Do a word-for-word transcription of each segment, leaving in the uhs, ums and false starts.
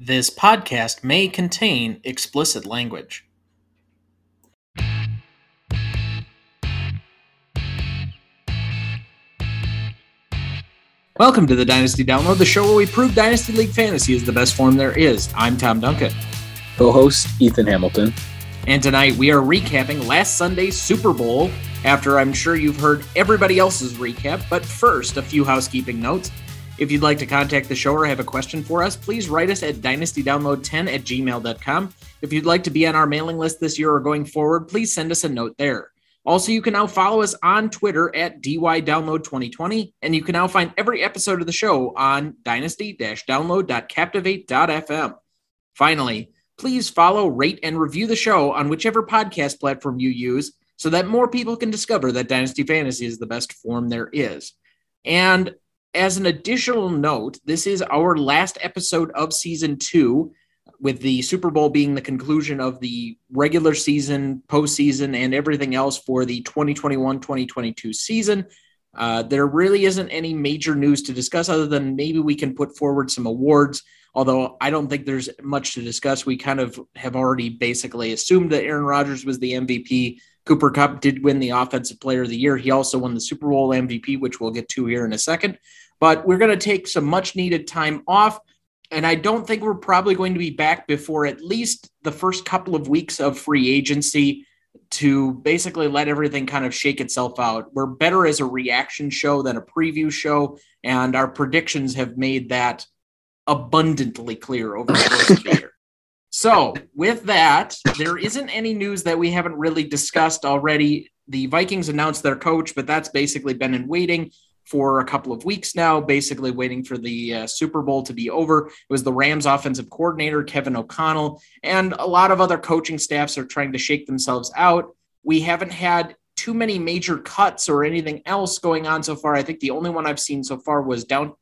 This podcast may contain explicit language. Welcome to the Dynasty Download, the show where we prove Dynasty League fantasy is the best form there is. I'm Tom Duncan. Co-host Ethan Hamilton. And tonight we are recapping last Sunday's Super Bowl after I'm sure you've heard everybody else's recap, but first, a few housekeeping notes. If you'd like to contact the show or have a question for us, please write us at dynasty download ten at gmail dot com. If you'd like to be on our mailing list this year or going forward, please send us a note there. Also, you can now follow us on Twitter at D Y Download twenty twenty, and you can now find every episode of the show on dynasty dash download dot captivate dot f m. Finally, please follow, rate, and review the show on whichever podcast platform you use so that more people can discover that Dynasty Fantasy is the best form there is. And as an additional note, this is our last episode of season two, with the Super Bowl being the conclusion of the regular season, postseason, and everything else for the twenty twenty-one twenty twenty-two season. Uh, there really isn't any major news to discuss other than maybe we can put forward some awards, although I don't think there's much to discuss. We kind of have already basically assumed that Aaron Rodgers was the M V P. Cooper Kupp did win the Offensive Player of the Year. He also won the Super Bowl M V P, which we'll get to here in a second. But we're going to take some much-needed time off, and I don't think we're probably going to be back before at least the first couple of weeks of free agency to basically let everything kind of shake itself out. We're better as a reaction show than a preview show, and our predictions have made that abundantly clear over the course of the year. So with that, there isn't any news that we haven't really discussed already. The Vikings announced their coach, but that's basically been in waiting for a couple of weeks now, basically waiting for the uh, Super Bowl to be over. It was the Rams offensive coordinator, Kevin O'Connell, and a lot of other coaching staffs are trying to shake themselves out. We haven't had too many major cuts or anything else going on so far. I think the only one I've seen so far was down,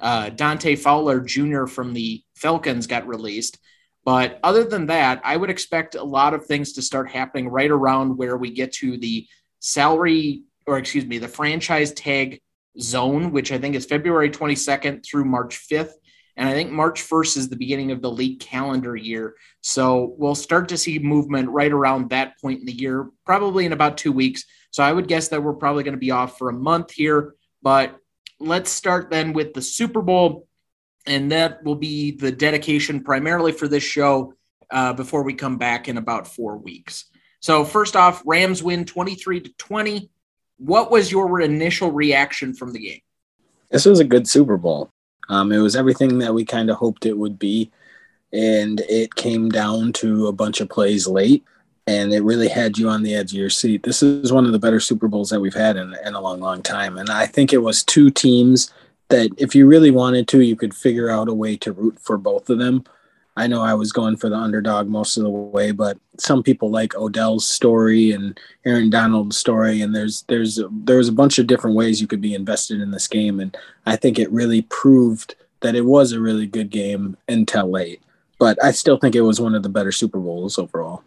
uh, Dante Fowler Junior from the Falcons got released. But other than that, I would expect a lot of things to start happening right around where we get to the salary, or excuse me, the franchise tag zone, which I think is February twenty-second through March fifth. And I think March first is the beginning of the league calendar year. So we'll start to see movement right around that point in the year, probably in about two weeks. So I would guess that we're probably going to be off for a month here, but let's start then with the Super Bowl. And that will be the dedication primarily for this show uh, before we come back in about four weeks. So first off, Rams win twenty-three to twenty. What was your initial reaction from the game? This was a good Super Bowl. Um, it was everything that we kind of hoped it would be, and it came down to a bunch of plays late, and it really had you on the edge of your seat. This is one of the better Super Bowls that we've had in, in a long, long time, and I think it was two teams that if you really wanted to, you could figure out a way to root for both of them. I know I was going for the underdog most of the way, but some people like Odell's story and Aaron Donald's story, and there's there's there was a bunch of different ways you could be invested in this game, and I think it really proved that it was a really good game until late. But I still think it was one of the better Super Bowls overall.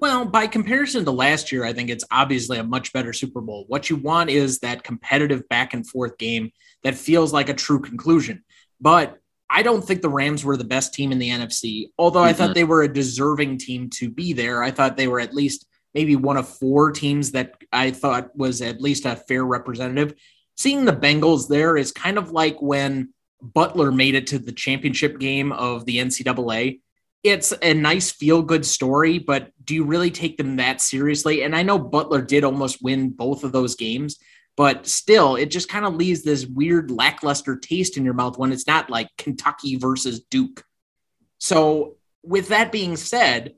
Well, by comparison to last year, I think it's obviously a much better Super Bowl. What you want is that competitive back-and-forth game that feels like a true conclusion. But I don't think the Rams were the best team in the N F C, although mm-hmm. I thought they were a deserving team to be there. I thought they were at least maybe one of four teams that I thought was at least a fair representative. Seeing the Bengals there is kind of like when Butler made it to the championship game of the N C double A. It's a nice feel-good story, but do you really take them that seriously? And I know Butler did almost win both of those games, but still, it just kind of leaves this weird lackluster taste in your mouth when it's not like Kentucky versus Duke. So with that being said,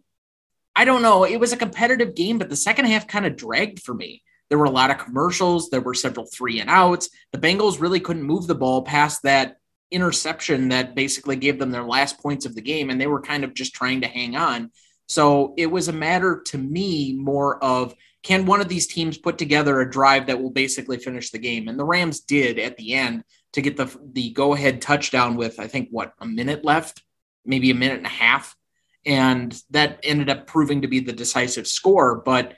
I don't know. It was a competitive game, but the second half kind of dragged for me. There were a lot of commercials. There were several three and outs. The Bengals really couldn't move the ball past that interception that basically gave them their last points of the game, and they were kind of just trying to hang on. So it was a matter to me more of, can one of these teams put together a drive that will basically finish the game? And the Rams did at the end to get the the go-ahead touchdown with, I think, what, a minute left? Maybe a minute and a half. And that ended up proving to be the decisive score. But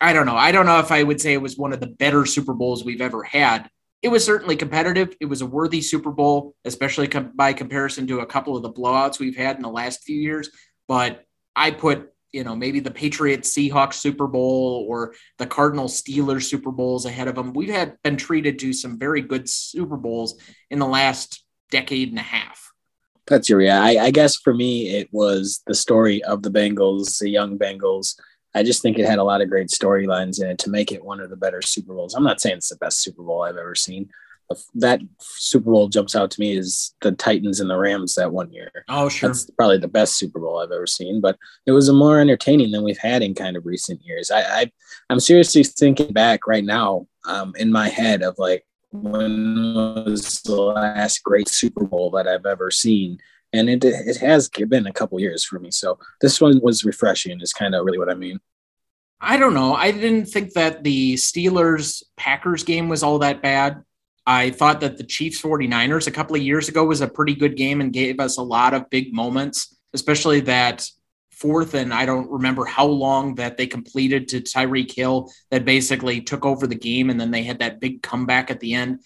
I don't know. I don't know if I would say it was one of the better Super Bowls we've ever had. it was certainly competitive. It was a worthy Super Bowl, especially com- by comparison to a couple of the blowouts we've had in the last few years. But I put, you know, maybe the Patriots Seahawks Super Bowl or the Cardinals Steelers Super Bowls ahead of them. We've had been treated to some very good Super Bowls in the last decade and a half. That's your, yeah. I, I guess for me, it was the story of the Bengals, the young Bengals. I just think it had a lot of great storylines in it to make it one of the better Super Bowls. I'm not saying it's the best Super Bowl I've ever seen. That Super Bowl jumps out to me is the Titans and the Rams that one year. Oh, sure. That's probably the best Super Bowl I've ever seen, but it was a more entertaining than we've had in kind of recent years. I, I, I'm seriously thinking back right now um, in my head of like, when was the last great Super Bowl that I've ever seen? And it it has been a couple years for me. So this one was refreshing is kind of really what I mean. I don't know. I didn't think that the Steelers-Packers game was all that bad. I thought that the Chiefs 49ers a couple of years ago was a pretty good game and gave us a lot of big moments, especially that fourth and I don't remember how long that they completed to Tyreek Hill that basically took over the game, and then they had that big comeback at the end.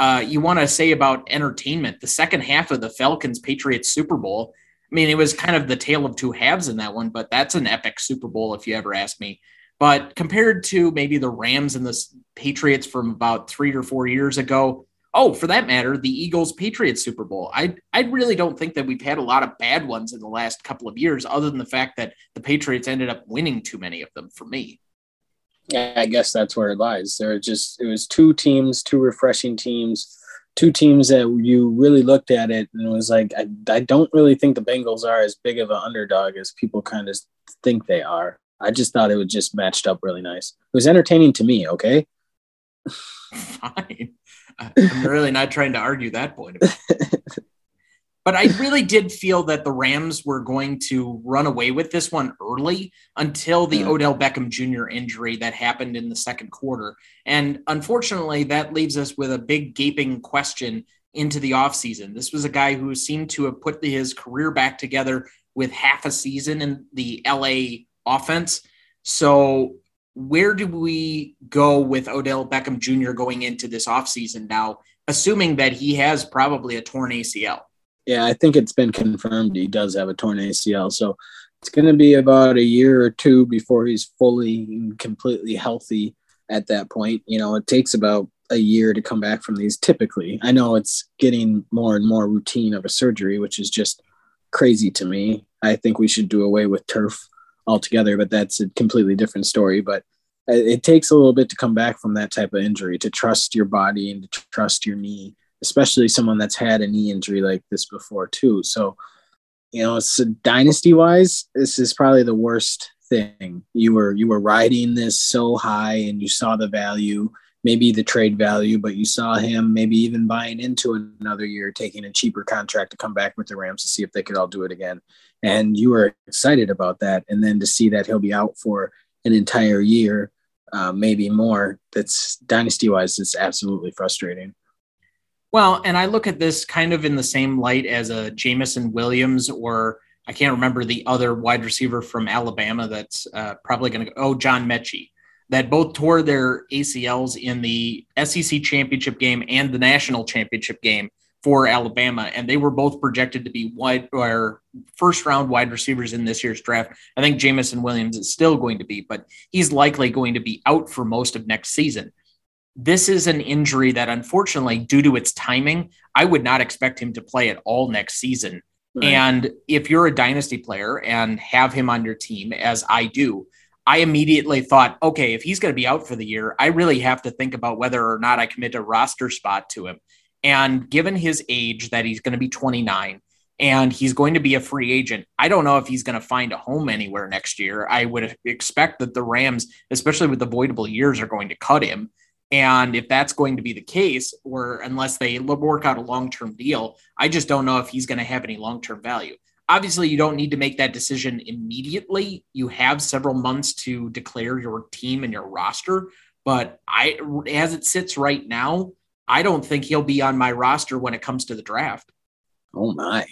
Uh, you want to say about entertainment, the second half of the Falcons-Patriots Super Bowl, I mean, it was kind of the tale of two halves in that one, but that's an epic Super Bowl if you ever ask me. But compared to maybe the Rams and the Patriots from about three or four years ago, oh, for that matter, the Eagles-Patriots Super Bowl, I I really don't think that we've had a lot of bad ones in the last couple of years, other than the fact that the Patriots ended up winning too many of them for me. Yeah, I guess that's where it lies. There just it was two teams, two refreshing teams, two teams that you really looked at it and it was like, I, I don't really think the Bengals are as big of an underdog as people kind of think they are. I just thought it was just matched up really nice. It was entertaining to me, okay? Fine. I'm really not trying to argue that point. But I really did feel that the Rams were going to run away with this one early until the Odell Beckham Junior injury that happened in the second quarter. And unfortunately, that leaves us with a big gaping question into the offseason. This was a guy who seemed to have put his career back together with half a season in the L A offense. So where do we go with Odell Beckham Junior going into this offseason now, assuming that he has probably a torn A C L? Yeah, I think it's been confirmed he does have a torn A C L. So it's going to be about a year or two before he's fully and completely healthy at that point. You know, it takes about a year to come back from these typically. I know it's getting more and more routine of a surgery, which is just crazy to me. I think we should do away with turf altogether, but that's a completely different story. But it takes a little bit to come back from that type of injury, to trust your body and to trust your knee, especially someone that's had a knee injury like this before too. So, you know, it's so dynasty wise, this is probably the worst thing. You were, you were riding this so high and you saw the value, maybe the trade value, but you saw him maybe even buying into another year, taking a cheaper contract to come back with the Rams to see if they could all do it again. And you were excited about that. And then to see that he'll be out for an entire year, uh, maybe more, that's dynasty wise, it's absolutely frustrating. Well, and I look at this kind of in the same light as a Jamison Williams, or I can't remember the other wide receiver from Alabama that's uh, probably going to go, oh, John Mechie, that both tore their A C Ls in the S E C championship game and the national championship game for Alabama, and they were both projected to be wide or first-round wide receivers in this year's draft. I think Jamison Williams is still going to be, but he's likely going to be out for most of next season. This is an injury that, unfortunately, due to its timing, I would not expect him to play at all next season. Right. And if you're a dynasty player and have him on your team, as I do, I immediately thought, okay, if he's going to be out for the year, I really have to think about whether or not I commit a roster spot to him. And given his age, that he's going to be twenty-nine and he's going to be a free agent, I don't know if he's going to find a home anywhere next year. I would expect that the Rams, especially with avoidable years, are going to cut him. And if that's going to be the case, or unless they work out a long-term deal, I just don't know if he's going to have any long-term value. Obviously, you don't need to make that decision immediately. You have several months to declare your team and your roster. But I, as it sits right now, I don't think he'll be on my roster when it comes to the draft. Oh, my.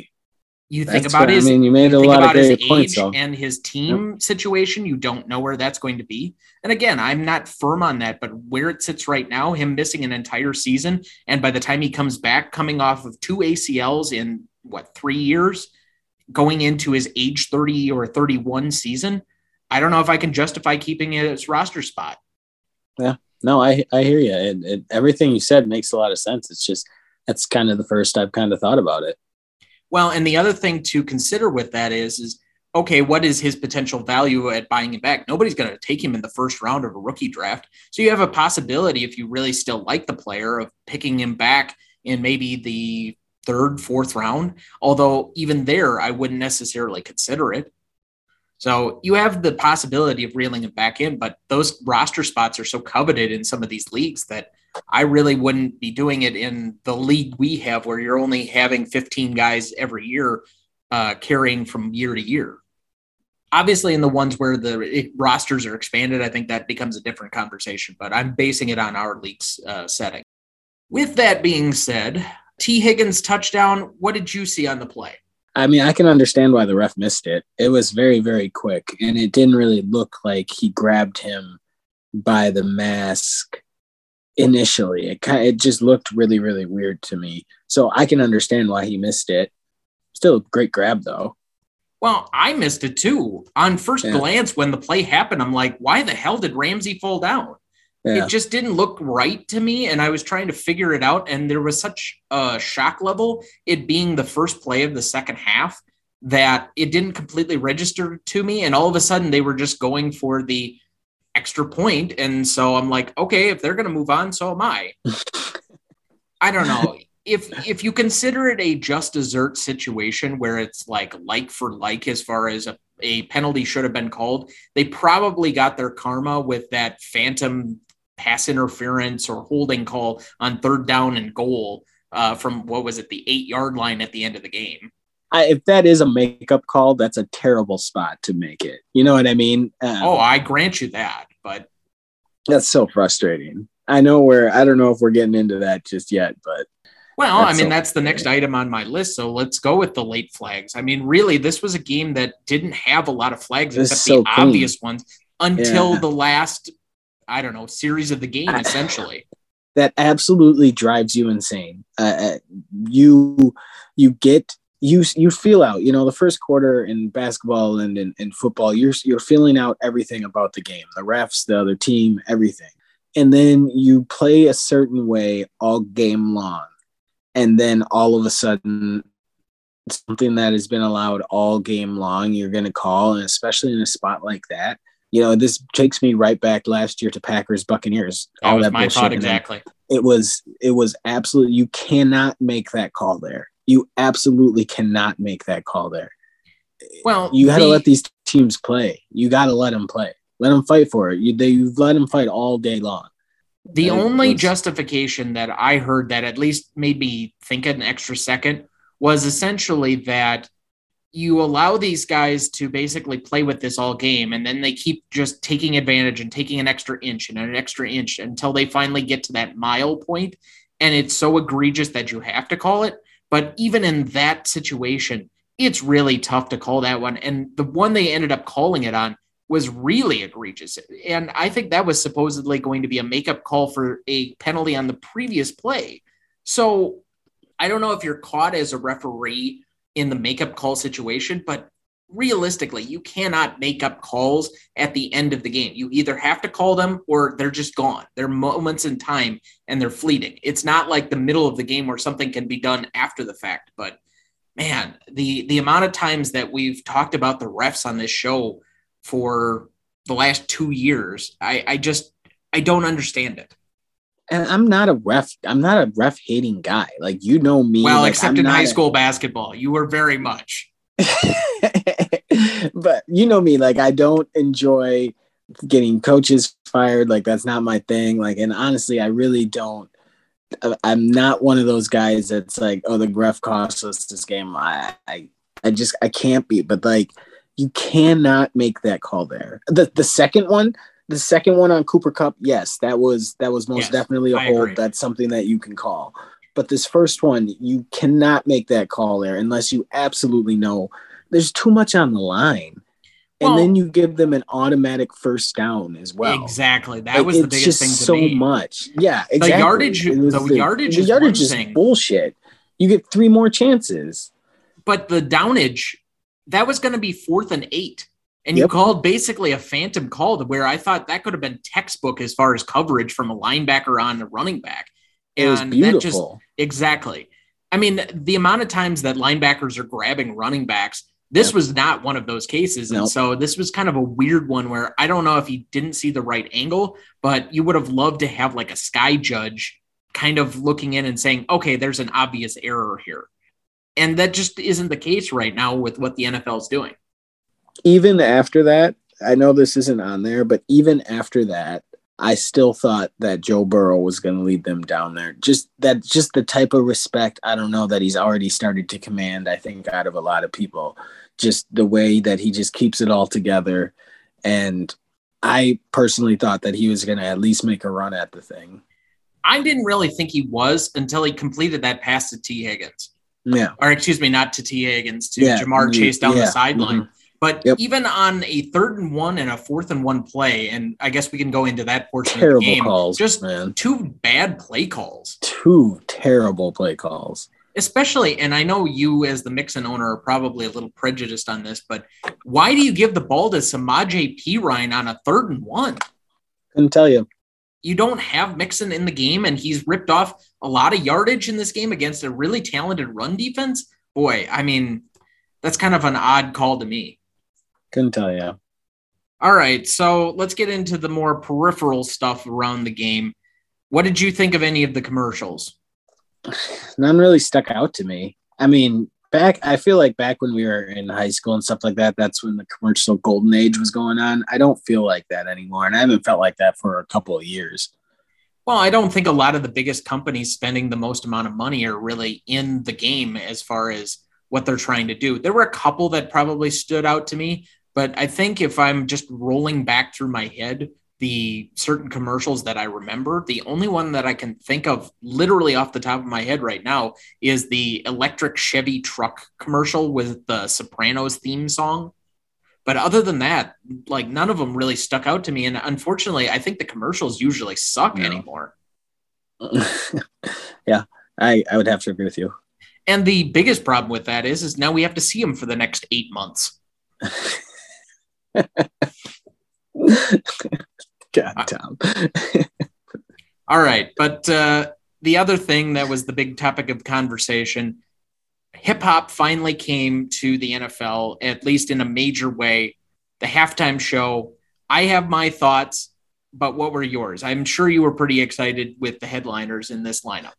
You think that's about what, his, I mean, you made you a lot of great points, though. And his team yep. situation, you don't know where that's going to be. And again, I'm not firm on that, but where it sits right now, him missing an entire season, and by the time he comes back, coming off of two A C Ls in what, three years, going into his age thirty or thirty-one season, I don't know if I can justify keeping his roster spot. Yeah, no, I I hear you. It, it, everything you said makes a lot of sense. It's just that's kind of the first I've kind of thought about it. Well, and the other thing to consider with that is, is okay, what is his potential value at buying him back? Nobody's going to take him in the first round of a rookie draft. So you have a possibility, if you really still like the player, of picking him back in maybe the third, fourth round. Although even there, I wouldn't necessarily consider it. So you have the possibility of reeling him back in, but those roster spots are so coveted in some of these leagues that I really wouldn't be doing it in the league we have, where you're only having fifteen guys every year uh, carrying from year to year. Obviously, in the ones where the rosters are expanded, I think that becomes a different conversation, but I'm basing it on our league's uh, setting. With that being said, Tee Higgins touchdown, what did you see on the play? I mean, I can understand why the ref missed it. It was very, very quick, and it didn't really look like he grabbed him by the mask initially. It kind of, it just looked really, really weird to me. So I can understand why he missed it. Still great grab, though. Well, I missed it, too. On first yeah. glance, when the play happened, I'm like, why the hell did Ramsey fall down? Yeah. It just didn't look right to me, and I was trying to figure it out, and there was such a shock level, it being the first play of the second half, that it didn't completely register to me, and all of a sudden they were just going for the extra point, and so I'm like, okay, if they're going to move on, so am I. I don't know. If if you consider it a just dessert situation where it's like like for like as far as a a penalty should have been called, they probably got their karma with that phantom pass interference or holding call on third down and goal uh, from, what was it, the eight-yard line at the end of the game. I, if that is a makeup call, that's a terrible spot to make it. You know what I mean? Um, oh, I grant you that, but... That's so frustrating. I know we're... I don't know if we're getting into that just yet, but... Well, I mean, that's the next item on my list, so let's go with the late flags. I mean, really, this was a game that didn't have a lot of flags except the obvious ones until the last, I don't know, series of the game, essentially. That absolutely drives you insane. Uh, you you get you you feel out. You know, the first quarter in basketball and in, in football, you're you're feeling out everything about the game, the refs, the other team, everything, and then you play a certain way all game long. And then all of a sudden, something that has been allowed all game long, you're going to call, and especially in a spot like that. You know, this takes me right back last year to Packers Buccaneers. All that, that my bullshit. Thought, exactly. It was, it was absolutely, you cannot make that call there. You absolutely cannot make that call there. Well, you got to the... let these teams play. You got to let them play. Let them fight for it. You, they, you've let them fight all day long. The only justification that I heard that at least made me think an extra second was essentially that you allow these guys to basically play with this all game, and then they keep just taking advantage and taking an extra inch and an extra inch until they finally get to that mile point, and it's so egregious that you have to call it. But even in that situation, it's really tough to call that one, and the one they ended up calling it on was really egregious. And I think that was supposedly going to be a makeup call for a penalty on the previous play. So I don't know if you're caught as a referee in the makeup call situation, but realistically, you cannot make up calls at the end of the game. You either have to call them or they're just gone. They're moments in time and they're fleeting. It's not like the middle of the game where something can be done after the fact. But man, the, the amount of times that we've talked about the refs on this show for the last two years, I, I just, I don't understand it. And I'm not a ref. I'm not a ref hating guy. Like, you know me. Well, like, except I'm in high a... school basketball, you were very much, but you know me, like, I don't enjoy getting coaches fired. Like, that's not my thing. Like, and honestly, I really don't, I'm not one of those guys that's like, oh, the ref cost us this game. I, I, I just, I can't be, but like, you cannot make that call there. The the second one, the second one on Cooper Kupp, yes, that was that was most yes, definitely a I hold. Agree. That's something that you can call. But this first one, you cannot make that call there unless you absolutely know there's too much on the line. And well, then you give them an automatic first down as well. Exactly. That like, was the biggest thing to so me. So much. Yeah, exactly. The yardage, the, the yardage, the is, yardage is bullshit. You get three more chances. But the downage, that was going to be fourth and eight. And yep. you called basically a phantom call to where I thought that could have been textbook as far as coverage from a linebacker on a running back. And it was beautiful. That just, exactly. I mean, the amount of times that linebackers are grabbing running backs, this yep. was not one of those cases. Nope. And so this was kind of a weird one where I don't know if he didn't see the right angle, but you would have loved to have like a sky judge kind of looking in and saying, okay, there's an obvious error here. And that just isn't the case right now with what the N F L is doing. Even after that, I know this isn't on there, but even after that, I still thought that Joe Burrow was going to lead them down there. Just that, just the type of respect, I don't know, that he's already started to command, I think, out of a lot of people. Just the way that he just keeps it all together. And I personally thought that he was going to at least make a run at the thing. I didn't really think he was until he completed that pass to Tee Higgins. Yeah. Or excuse me, not to Tee Higgins, to yeah. Ja'Marr Chase down yeah. the sideline. Mm-hmm. But yep. even on a third and one and a fourth and one play, and I guess we can go into that portion terrible of the game. Calls, just man. two bad play calls. Two terrible play calls. Especially, and I know you as the Mixon owner are probably a little prejudiced on this, but why do you give the ball to Samaje Perine on a third and one? Couldn't tell you. You don't have Mixon in the game, and he's ripped off a lot of yardage in this game against a really talented run defense. Boy, I mean, that's kind of an odd call to me. Couldn't tell you. All right, so let's get into the more peripheral stuff around the game. What did you think of any of the commercials? None really stuck out to me. I mean, back I feel like back when we were in high school and stuff like that, that's when the commercial golden age was going on. I don't feel like that anymore, and I haven't felt like that for a couple of years. Well, I don't think a lot of the biggest companies spending the most amount of money are really in the game as far as what they're trying to do. There were a couple that probably stood out to me, but I think if I'm just rolling back through my head, the certain commercials that I remember, the only one that I can think of literally off the top of my head right now is the electric Chevy truck commercial with the Sopranos theme song. But other than that, like none of them really stuck out to me. And unfortunately, I think the commercials usually suck yeah. anymore. yeah, I, I would have to agree with you. And the biggest problem with that is, is now we have to see him for the next eight months. God, Tom. All right. But uh, the other thing that was the big topic of conversation, hip hop finally came to the N F L, at least in a major way. The halftime show. I have my thoughts, but what were yours? I'm sure you were pretty excited with the headliners in this lineup.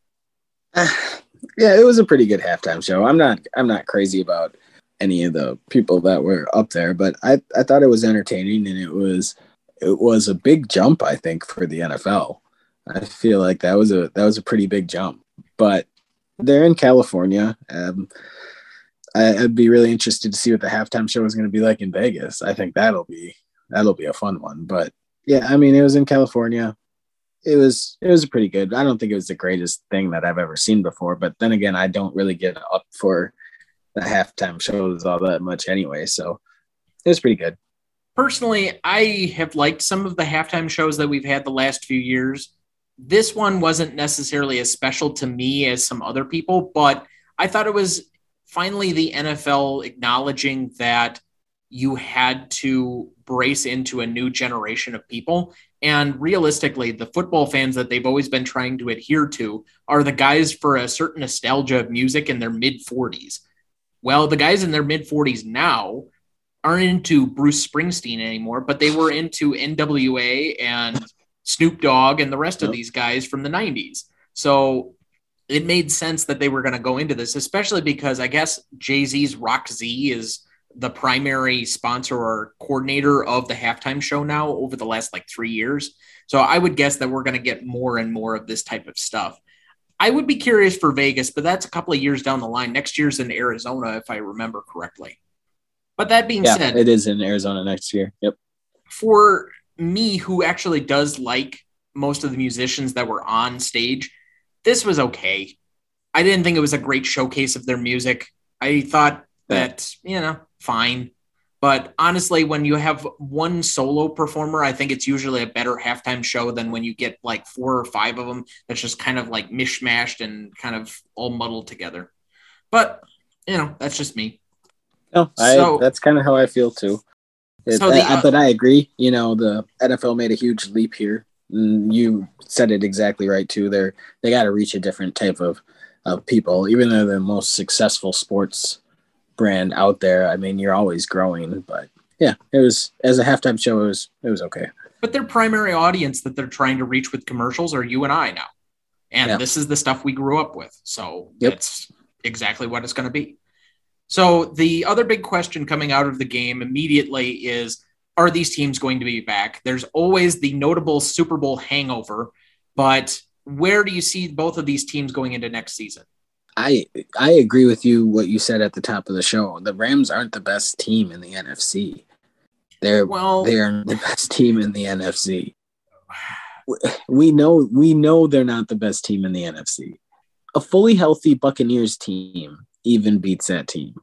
Yeah, it was a pretty good halftime show. I'm not I'm not crazy about any of the people that were up there, but I, I thought it was entertaining, and it was it was a big jump, I think, for the N F L. I feel like that was a that was a pretty big jump. But they're in California. Um, I, I'd be really interested to see what the halftime show is going to be like in Vegas. I think that'll be that'll be a fun one. But yeah, I mean, it was in California. It was it was pretty good. I don't think it was the greatest thing that I've ever seen before. But then again, I don't really get up for the halftime shows all that much anyway. So it was pretty good. Personally, I have liked some of the halftime shows that we've had the last few years. This one wasn't necessarily as special to me as some other people, but I thought it was finally the N F L acknowledging that you had to brace into a new generation of people. And realistically, the football fans that they've always been trying to adhere to are the guys for a certain nostalgia of music in their mid-forties. Well, the guys in their mid-forties now aren't into Bruce Springsteen anymore, but they were into N W A and Snoop Dogg and the rest yep. of these guys from the nineties. So it made sense that they were going to go into this, especially because I guess Jay-Z's Rock Z is the primary sponsor or coordinator of the halftime show now over the last like three years. So I would guess that we're going to get more and more of this type of stuff. I would be curious for Vegas, but that's a couple of years down the line. Next year's in Arizona, if I remember correctly. But that being yeah, said, it is in Arizona next year. Yep. For me, who actually does like most of the musicians that were on stage, this was okay. I didn't think it was a great showcase of their music. I thought that, you know, fine. But honestly, when you have one solo performer, I think it's usually a better halftime show than when you get like four or five of them that's just kind of like mishmashed and kind of all muddled together. But, you know, that's just me. No, so, I, that's kind of how I feel, too. It, so the, uh, I, but I agree. You know, the N F L made a huge leap here. You said it exactly right, too. They're, they got to reach a different type of, of people, even though they're the most successful sports brand out there. I mean, you're always growing, but yeah, it was, as a halftime show, it was, it was okay. But their primary audience that they're trying to reach with commercials are you and I now. And yeah. This is the stuff we grew up with. So yep. That's exactly what it's going to be. So the other big question coming out of the game immediately is, are these teams going to be back? There's always the notable Super Bowl hangover, but where do you see both of these teams going into next season? I I agree with you what you said at the top of the show. The Rams aren't the best team in the N F C. They're well, they're the best team in the N F C. We know we know they're not the best team in the N F C. A fully healthy Buccaneers team even beats that team.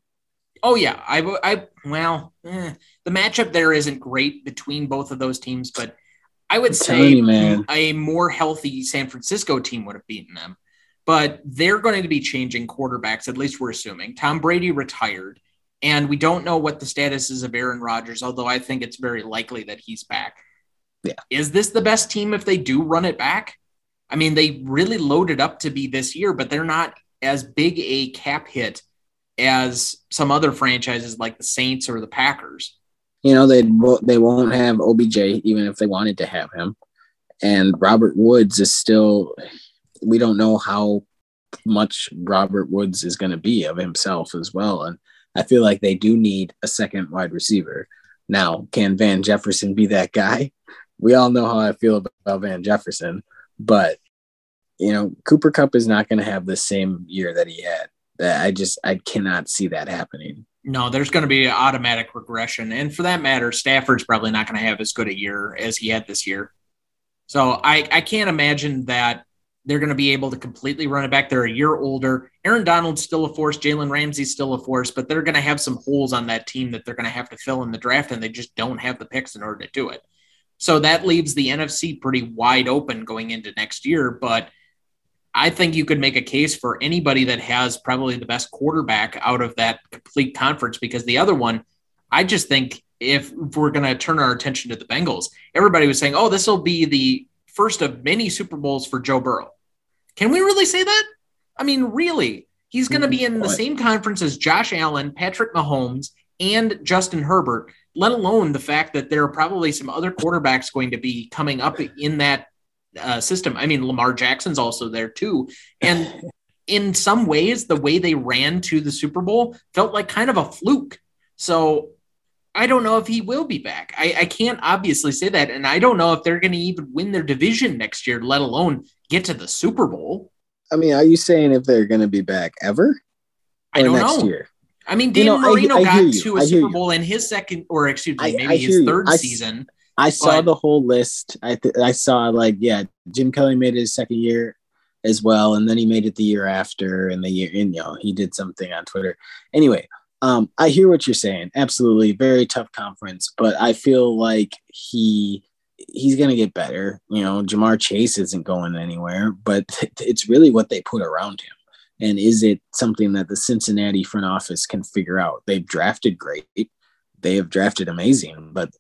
Oh yeah, I I well, eh, the matchup there isn't great between both of those teams, but I would I'm say you, man. a more healthy San Francisco team would have beaten them. But they're going to be changing quarterbacks, at least we're assuming. Tom Brady retired, and we don't know what the status is of Aaron Rodgers, although I think it's very likely that he's back. Yeah. Is this the best team if they do run it back? I mean, they really loaded up to be this year, but they're not as big a cap hit as some other franchises like the Saints or the Packers. You know, they, they won't have O B J, even if they wanted to have him. And Robert Woods is still... we don't know how much Robert Woods is going to be of himself as well. And I feel like they do need a second wide receiver. Now, can Van Jefferson be that guy? We all know how I feel about Van Jefferson, but you know, Cooper Kupp is not going to have the same year that he had. I just, I cannot see that happening. No, there's going to be an automatic regression. And for that matter, Stafford's probably not going to have as good a year as he had this year. So I, I can't imagine that they're going to be able to completely run it back. They're a year older. Aaron Donald's still a force. Jalen Ramsey's still a force, but they're going to have some holes on that team that they're going to have to fill in the draft, and they just don't have the picks in order to do it. So that leaves the N F C pretty wide open going into next year, but I think you could make a case for anybody that has probably the best quarterback out of that complete conference, because the other one, I just think if we're going to turn our attention to the Bengals, everybody was saying, oh, this will be the first of many Super Bowls for Joe Burrow. Can we really say that? I mean, really, he's going to be in the same conference as Josh Allen, Patrick Mahomes, and Justin Herbert, let alone the fact that there are probably some other quarterbacks going to be coming up in that uh, system. I mean, Lamar Jackson's also there too. And in some ways, the way they ran to the Super Bowl felt like kind of a fluke. So I don't know if he will be back. I, I can't obviously say that. And I don't know if they're going to even win their division next year, let alone get to the Super Bowl. I mean, are you saying if they're going to be back ever? Or I don't next know. Year? I mean, Dan you know, Marino I, I got to a Super Bowl you. in his second, or excuse me, maybe I, I his third I, season. I saw but... the whole list. I th- I saw like, yeah, Jim Kelly made it his second year as well. And then he made it the year after and the year in, you know, he did something on Twitter. Anyway, Um, I hear what you're saying. Absolutely. Very tough conference, but I feel like he he's going to get better. You know, Ja'Marr Chase isn't going anywhere, but it's really what they put around him. And is it something that the Cincinnati front office can figure out? They've drafted great. They have drafted amazing, but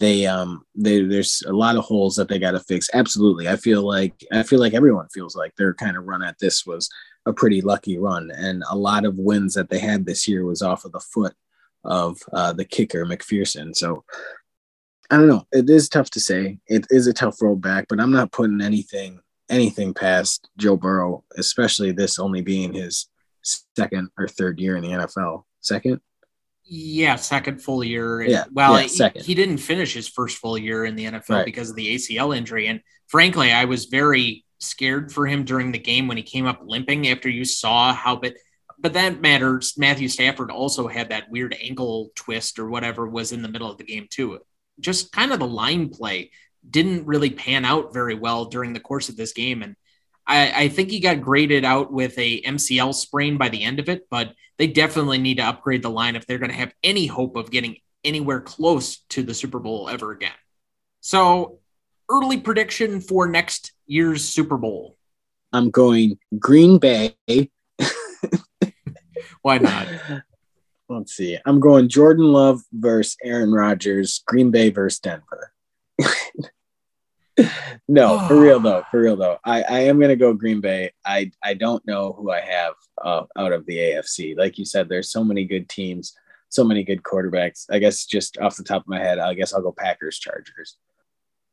they um they, there's a lot of holes that they got to fix. Absolutely. I feel like I feel like everyone feels like their kind of run at this was a pretty lucky run, and a lot of wins that they had this year was off of the foot of uh, the kicker McPherson. So I don't know. It is tough to say. It is a tough road back, but I'm not putting anything anything past Joe Burrow, especially this only being his second or third year in the N F L. Second? Yeah, second full year. Yeah, well, yeah, second. He, he didn't finish his first full year in the N F L right. because of the A C L injury, and frankly, I was very scared for him during the game when he came up limping after you saw how, but, but that matters. Matthew Stafford also had that weird ankle twist or whatever was in the middle of the game too. Just kind of the line play didn't really pan out very well during the course of this game. And I, I think he got graded out with a M C L sprain by the end of it, but they definitely need to upgrade the line if they're going to have any hope of getting anywhere close to the Super Bowl ever again. So early prediction for next year's Super Bowl. I'm going Green Bay. Why not? Let's see. I'm going Jordan Love versus Aaron Rodgers, Green Bay versus Denver. No, for real though, for real though. I, I am going to go Green Bay. I, I don't know who I have uh, out of the A F C. Like you said, there's so many good teams, so many good quarterbacks. I guess just off the top of my head, I guess I'll go Packers, Chargers.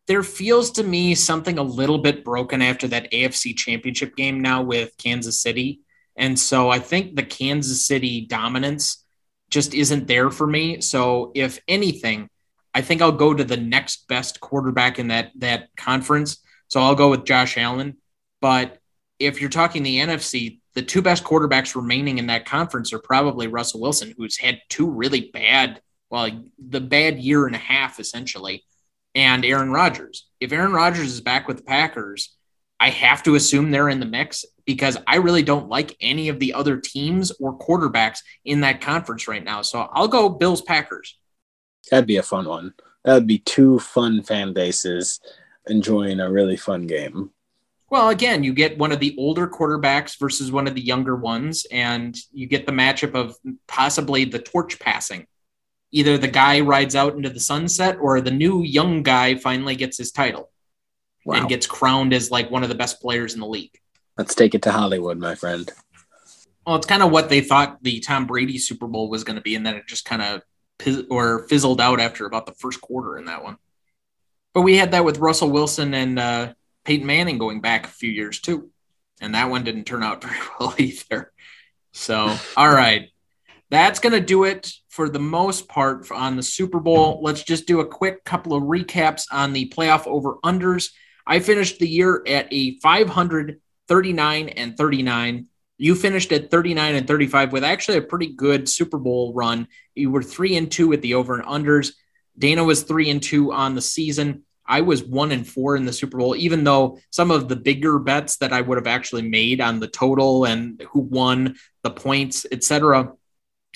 There feels to me something a little bit broken after that A F C championship game now with Kansas City. And so I think the Kansas City dominance just isn't there for me. So if anything, I think I'll go to the next best quarterback in that, that conference. So I'll go with Josh Allen. But if you're talking the N F C, the two best quarterbacks remaining in that conference are probably Russell Wilson, who's had two really bad, well, the bad year and a half, essentially, and Aaron Rodgers. If Aaron Rodgers is back with the Packers, I have to assume they're in the mix because I really don't like any of the other teams or quarterbacks in that conference right now. So I'll go Bills Packers. That'd be a fun one. That'd be two fun fan bases enjoying a really fun game. Well, again, you get one of the older quarterbacks versus one of the younger ones, and you get the matchup of possibly the torch passing. Either the guy rides out into the sunset or the new young guy finally gets his title. Wow. And gets crowned as like one of the best players in the league. Let's take it to Hollywood, my friend. Well, it's kind of what they thought the Tom Brady Super Bowl was going to be, and then it just kind of piz- or fizzled out after about the first quarter in that one. But we had that with Russell Wilson and uh, Peyton Manning going back a few years too, and that one didn't turn out very well either. So, all right. That's going to do it for the most part on the Super Bowl. Let's just do a quick couple of recaps on the playoff over-unders. I finished the year at a five hundred thirty-nine and thirty-nine. You finished at thirty-nine and thirty-five with actually a pretty good Super Bowl run. You were three and two at the over and unders. Dana was three and two on the season. I was one and four in the Super Bowl, even though some of the bigger bets that I would have actually made on the total and who won, the points, et cetera,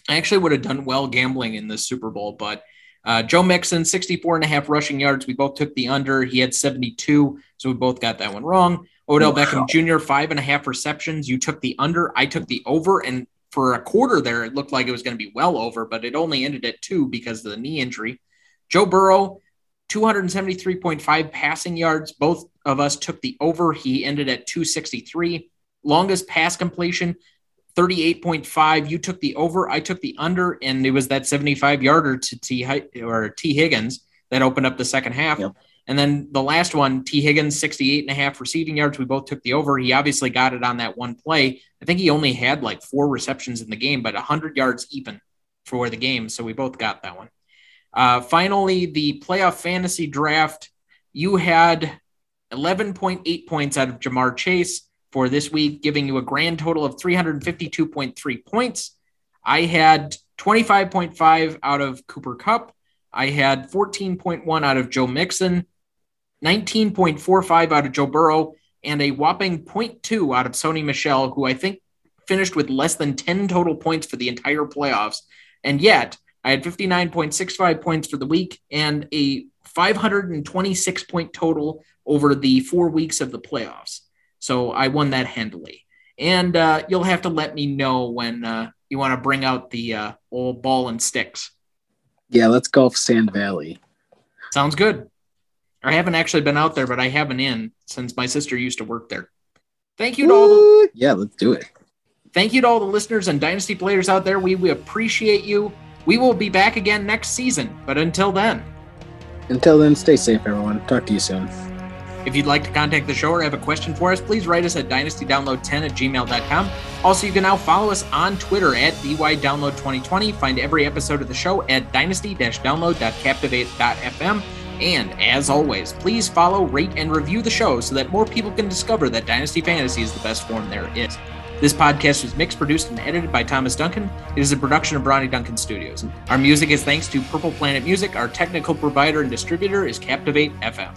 I actually would have done well gambling in this Super Bowl, but uh, Joe Mixon, sixty-four and a half rushing yards. We both took the under. He had seventy-two, so we both got that one wrong. Odell wow. Beckham Junior, five and a half receptions. You took the under. I took the over, and for a quarter there, it looked like it was going to be well over, but it only ended at two because of the knee injury. Joe Burrow, two seventy-three point five passing yards. Both of us took the over. He ended at two sixty-three. Longest pass completion, thirty-eight point five. You took the over, I took the under, and it was that seventy-five yarder to T or Tee Higgins that opened up the second half. Yep. And then the last one, Tee Higgins, sixty-eight and a half receiving yards. We both took the over. He obviously got it on that one play. I think he only had like four receptions in the game, but one hundred yards even for the game. So we both got that one. Uh, finally, the playoff fantasy draft, you had eleven point eight points out of Ja'Marr Chase for this week, giving you a grand total of three fifty-two point three points. I had twenty-five point five out of Cooper Kupp. I had fourteen point one out of Joe Mixon, nineteen point four five out of Joe Burrow, and a whopping zero point two out of Sony Michel, who I think finished with less than ten total points for the entire playoffs. And yet, I had fifty-nine point six five points for the week and a five hundred twenty-six point total over the four weeks of the playoffs. So I won that handily. And uh, you'll have to let me know when uh, you want to bring out the uh, old ball and sticks. Yeah, let's golf Sand Valley. Sounds good. I haven't actually been out there, but I have an in since my sister used to work there. Thank you to all the- Yeah, let's do it. Thank you to all the listeners and Dynasty players out there. We, we appreciate you. We will be back again next season. But until then. Until then, stay safe, everyone. Talk to you soon. If you'd like to contact the show or have a question for us, please write us at dynasty download ten at gmail dot com. Also, you can now follow us on Twitter at D Y Download twenty twenty. Find every episode of the show at dynasty dash download dot captivate dot f m. And as always, please follow, rate, and review the show so that more people can discover that Dynasty Fantasy is the best form there is. This podcast was mixed, produced, and edited by Thomas Duncan. It is a production of Ronnie Duncan Studios. Our music is thanks to Purple Planet Music. Our technical provider and distributor is Captivate F M.